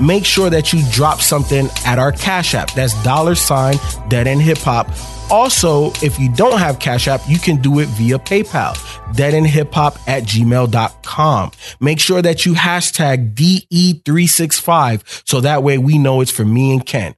make sure that you drop something at our Cash App. That's $Dead End Hip Hop. Also, if you don't have Cash App, you can do it via PayPal, deadendhiphop@gmail.com. Make sure that you hashtag DE365 so that way we know it's for me and Ken.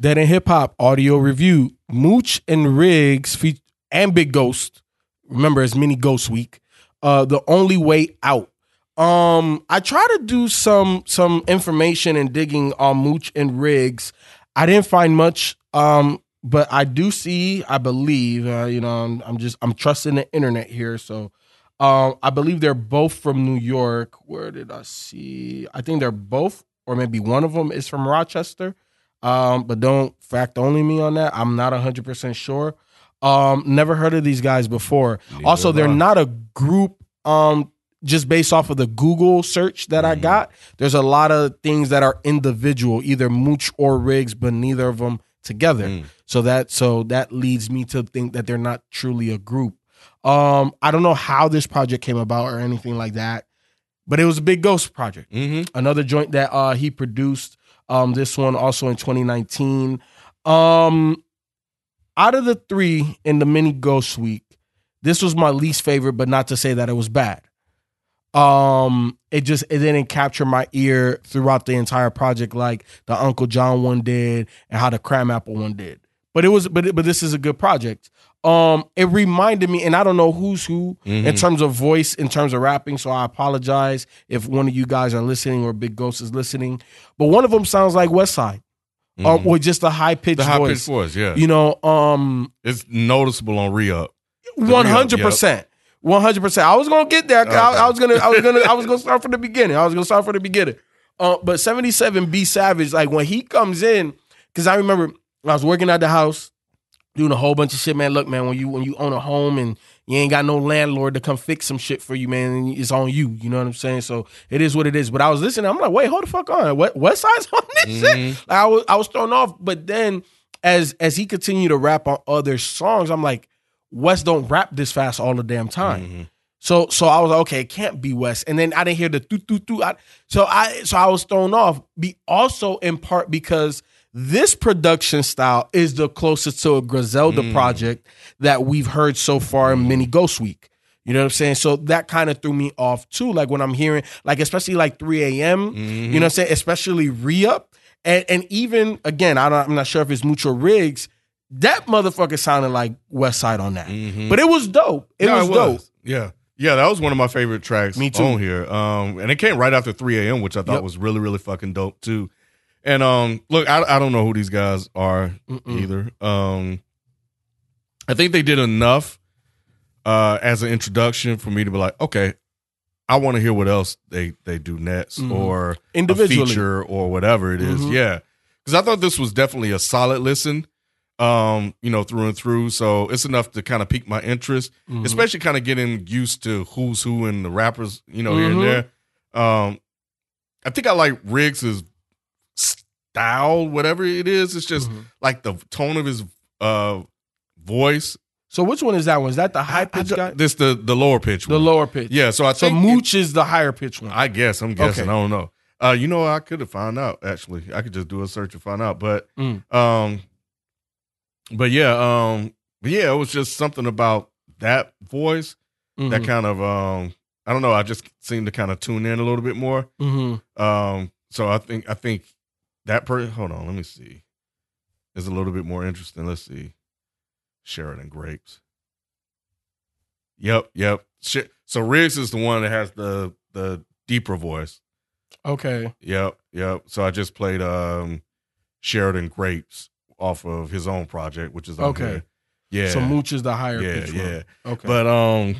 Dead End Hip Hop audio review, Mooch and Riggs and Big Ghost. Remember, it's Mini Ghost Week. The Only Way Out. I try to do some information and digging on Mooch and Riggs. I didn't find much, but I do see, I believe, I'm trusting the internet here. So I believe they're both from New York. Where did I see? I think they're both, or maybe one of them is from Rochester. But don't fact only me on that. I'm not 100% sure. Never heard of these guys before. Also, they're not a group, just based off of the Google search that I got. There's a lot of things that are individual, either Mooch or Riggs, but neither of them together. So that leads me to think that they're not truly a group. I don't know how this project came about or anything like that, but it was a Big Ghost project. Another joint that he produced. This one also in 2019. Out of the three in the Mini Ghost Week, this was my least favorite, but not to say that it was bad. It didn't capture my ear throughout the entire project like the Uncle John one did and how the Cram Apple one did. But this is a good project. It reminded me, and I don't know who's who in terms of voice, in terms of rapping, so I apologize if one of you guys are listening or Big Ghost is listening. But one of them sounds like Westside. Or just the high-pitched voice. The high-pitched voice, yeah. It's noticeable on Re-Up. 100%. 100%. I was gonna get there. Okay. I was gonna start from the beginning. But 77 B Savage, like when he comes in, because I remember I was working at the house doing a whole bunch of shit, man. Look, man, when you own a home and you ain't got no landlord to come fix some shit for you, man, it's on you. You know what I'm saying? So it is what it is. But I was listening. I'm like, wait, hold the fuck on. Westside's on this shit? Like I was thrown off. But then as he continued to rap on other songs, I'm like, West don't rap this fast all the damn time. So I was like, okay, it can't be West. And then I didn't hear the doo-doo-doo. So I was thrown off. Also in part because this production style is the closest to a Griselda project that we've heard so far in Mini Ghost Week. You know what I'm saying? So that kind of threw me off too. Like when I'm hearing, like especially like 3 a.m., you know what I'm saying? Especially Re-Up. And even, again, I'm not sure if it's Mooch or Riggs, that motherfucker sounded like Westside on that. But it was dope. It was dope. Yeah. Yeah, that was one of my favorite tracks on here. And it came right after 3 a.m., which I thought was really, really fucking dope, too. And, look, I don't know who these guys are either. I think they did enough as an introduction for me to be like, okay, I want to hear what else they do next or a feature or whatever it is. Yeah, because I thought this was definitely a solid listen. Through and through. So it's enough to kind of pique my interest, especially kind of getting used to who's who and the rappers, here and there. I think I like Riggs's style, whatever it is. It's just like the tone of his voice. So which one is that one? Is that the high pitch guy? This the lower pitch one. The lower pitch. Yeah. So I think Mooch is the higher pitch one. I guess. I'm guessing. Okay. I don't know. I could have found out actually. I could just do a search and find out. But it was just something about that voice that kind of, I don't know, I just seemed to kind of tune in a little bit more. So I think that person, hold on, let me see, is a little bit more interesting. Let's see. Sheridan Grapes. Yep. So Riggs is the one that has the deeper voice. Okay. Yep. So I just played Sheridan Grapes off of his own project, which is okay. Yeah. So Mooch is the higher pitch. Yeah. Okay.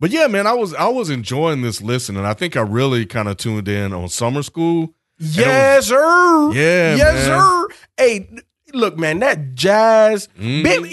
But yeah, man, I was enjoying this listen, and I think I really kind of tuned in on Summer School. Yes, sir. Yeah. Yes, man. Sir. Hey, look, man, that jazz. Big,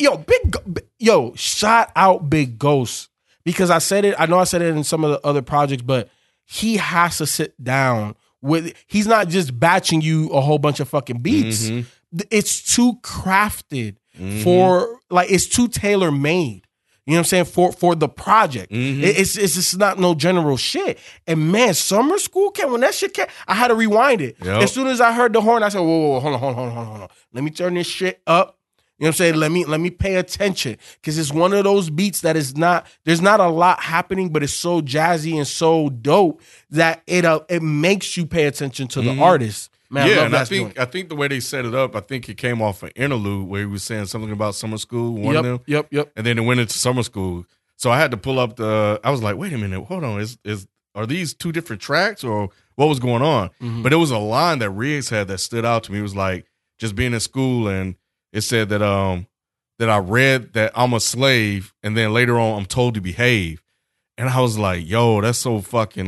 shout out Big Ghost, because I said it. I know I said it in some of the other projects, but he has to sit down with, he's not just batching you a whole bunch of fucking beats. Mm-hmm. It's too crafted mm-hmm. for, like, it's too tailor-made. You know what I'm saying? For the project. Mm-hmm. It's just not no general shit. And man, summer school came, when that shit came, I had to rewind it. Yep. As soon as I heard the horn, I said, whoa, hold on. Let me turn this shit up. You know what I'm saying? Let me pay attention. Because it's one of those beats that is not, there's not a lot happening, but it's so jazzy and so dope that it makes you pay attention to the mm-hmm. artist. Man, yeah, I think the way they set it up, I think it came off an interlude where he was saying something about summer school, one of them. Yep. And then it went into summer school. So I had to pull up I was like, wait a minute, hold on. Are these two different tracks or what was going on? Mm-hmm. But it was a line that Riggs had that stood out to me. It was like, just being in school, and it said that I read that I'm a slave, and then later on I'm told to behave. And I was like, yo, that's so fucking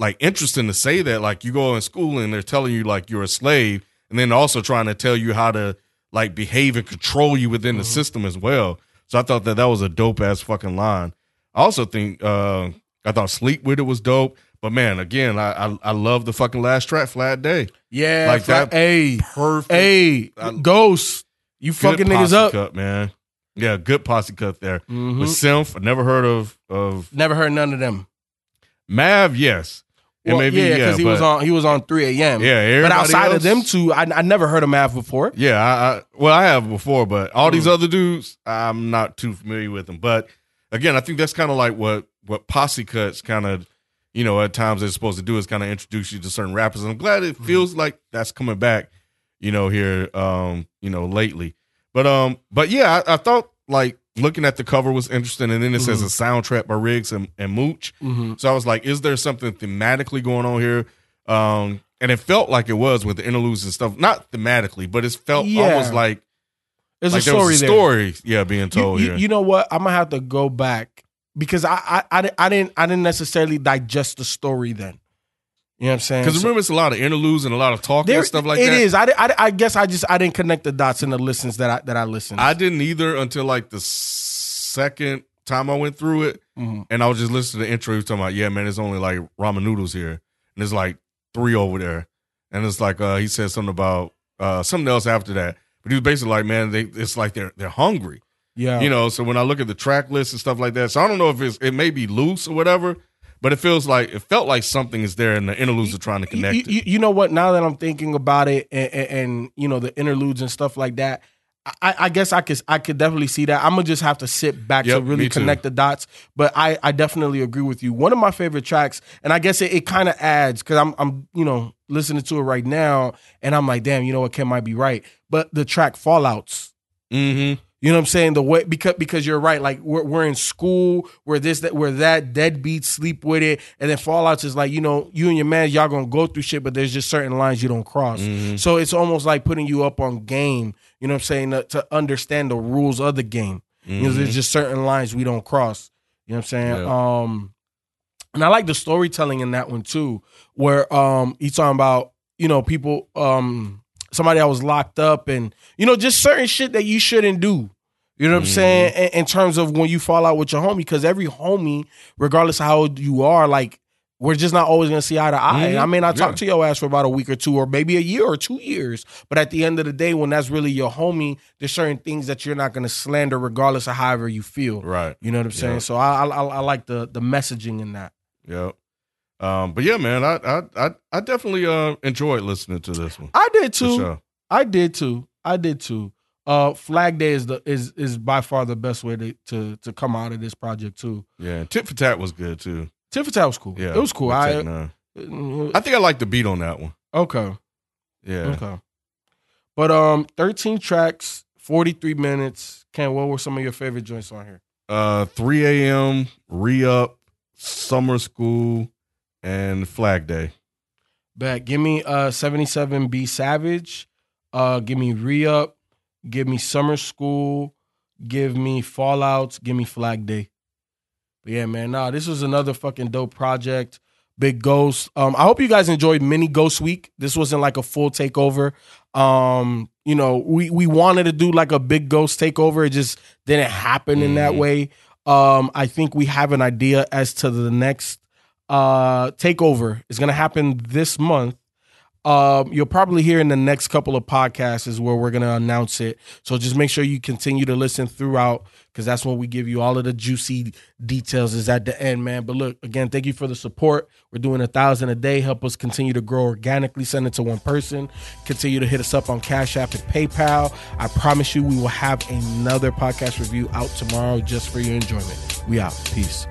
like interesting to say that, like, you go in school and they're telling you like you're a slave, and then also trying to tell you how to like behave and control you within mm-hmm. the system as well. So I thought that was a dope ass fucking line. I also think, I thought Sleep With It was dope, but man, again, I love the fucking last track, Flat Day. Yeah. Like that. Hey, perfect. Hey, Ghost, you fucking niggas up. Cut, man. Yeah. Good posse cut there. Mm-hmm. With Symph, I never heard none of them. Mav. Yes. Well, maybe, yeah, because he was on 3 a.m. Yeah, but outside of them two, I never heard of Mav before. Yeah, I have before, but all these other dudes, I'm not too familiar with them. But again, I think that's kind of like what posse cuts kind of, you know, at times they're supposed to do, is kind of introduce you to certain rappers. And I'm glad it feels like that's coming back, you know, here, you know, lately. But yeah, I thought like, looking at the cover was interesting, and then it says a soundtrack by Riggs and Mooch. Mm-hmm. So I was like, is there something thematically going on here? And it felt like it was with the interludes and stuff. Not thematically, but it felt almost like there's like a story there. Yeah, being told here. You know what? I'm going to have to go back, because I didn't necessarily digest the story then. You know what I'm saying? Because remember, it's a lot of interludes and a lot of talking and stuff like that. It is. I guess I didn't connect the dots in the listens that I listened to. I didn't either until like the second time I went through it. Mm-hmm. And I was just listening to the intro. He was talking about, yeah, man, it's only like ramen noodles here. And there's like 3 over there. And it's like he said something about something else after that. But he was basically like, man, it's like they're hungry. Yeah. You know, so when I look at the track list and stuff like that, so I don't know if it may be loose or whatever. But it felt like something is there, and the interludes are trying to connect it. You know what? Now that I'm thinking about it, and you know, the interludes and stuff like that, I guess I could definitely see that. I'm gonna just have to sit back to really connect the dots. But I definitely agree with you. One of my favorite tracks, and I guess it kind of adds, because I'm you know, listening to it right now, and I'm like, damn, you know what, Ken might be right. But the track Fallouts. Mm-hmm. You know what I'm saying? The way, because you're right. Like we're in school, we're this, that, we're that. Deadbeat, Sleep With It, and then Fallouts is like, you know, you and your man, y'all gonna go through shit, but there's just certain lines you don't cross. Mm-hmm. So it's almost like putting you up on game. You know what I'm saying? To understand the rules of the game. Mm-hmm. You know, there's just certain lines we don't cross. You know what I'm saying? Yeah. And I like the storytelling in that one too, where he's talking about, you know, people. Somebody that was locked up, and, you know, just certain shit that you shouldn't do. You know what I'm saying? In terms of when you fall out with your homie, because every homie, regardless of how old you are, like, we're just not always going to see eye to eye. I may not talk to your ass for about a week or two, or maybe a year or 2 years. But at the end of the day, when that's really your homie, there's certain things that you're not going to slander regardless of however you feel. Right. You know what I'm saying? So I like the messaging in that. Yep. But yeah, man, I definitely enjoyed listening to this one. I did too. Sure. I did too. Flag Day is by far the best way to come out of this project too. Yeah, Tit for Tat was good too. Tit for Tat was cool. Yeah, it was cool. I think I like the beat on that one. Okay. Yeah. Okay. But 13 tracks, 43 minutes. Ken, what were some of your favorite joints on here? 3 a.m. Re-Up, Summer School, and Flag Day. Back, give me 77B Savage, give me Re-Up, give me Summer School, give me Fallouts, give me Flag Day. But yeah, man, this was another fucking dope project. Big Ghost. I hope you guys enjoyed mini Ghost Week. This wasn't like a full takeover. You know, we wanted to do like a Big Ghost takeover. It just didn't happen in that way. I think we have an idea as to the next Takeover is going to happen this month. You'll probably hear in the next couple of podcasts is where we're going to announce it. So just make sure you continue to listen throughout, because that's when we give you all of the juicy details is at the end, man. But look, again, thank you for the support. We're doing 1,000 a day. Help us continue to grow organically. Send it to one person. Continue to hit us up on Cash App and PayPal. I promise you we will have another podcast review out tomorrow just for your enjoyment. We out. Peace.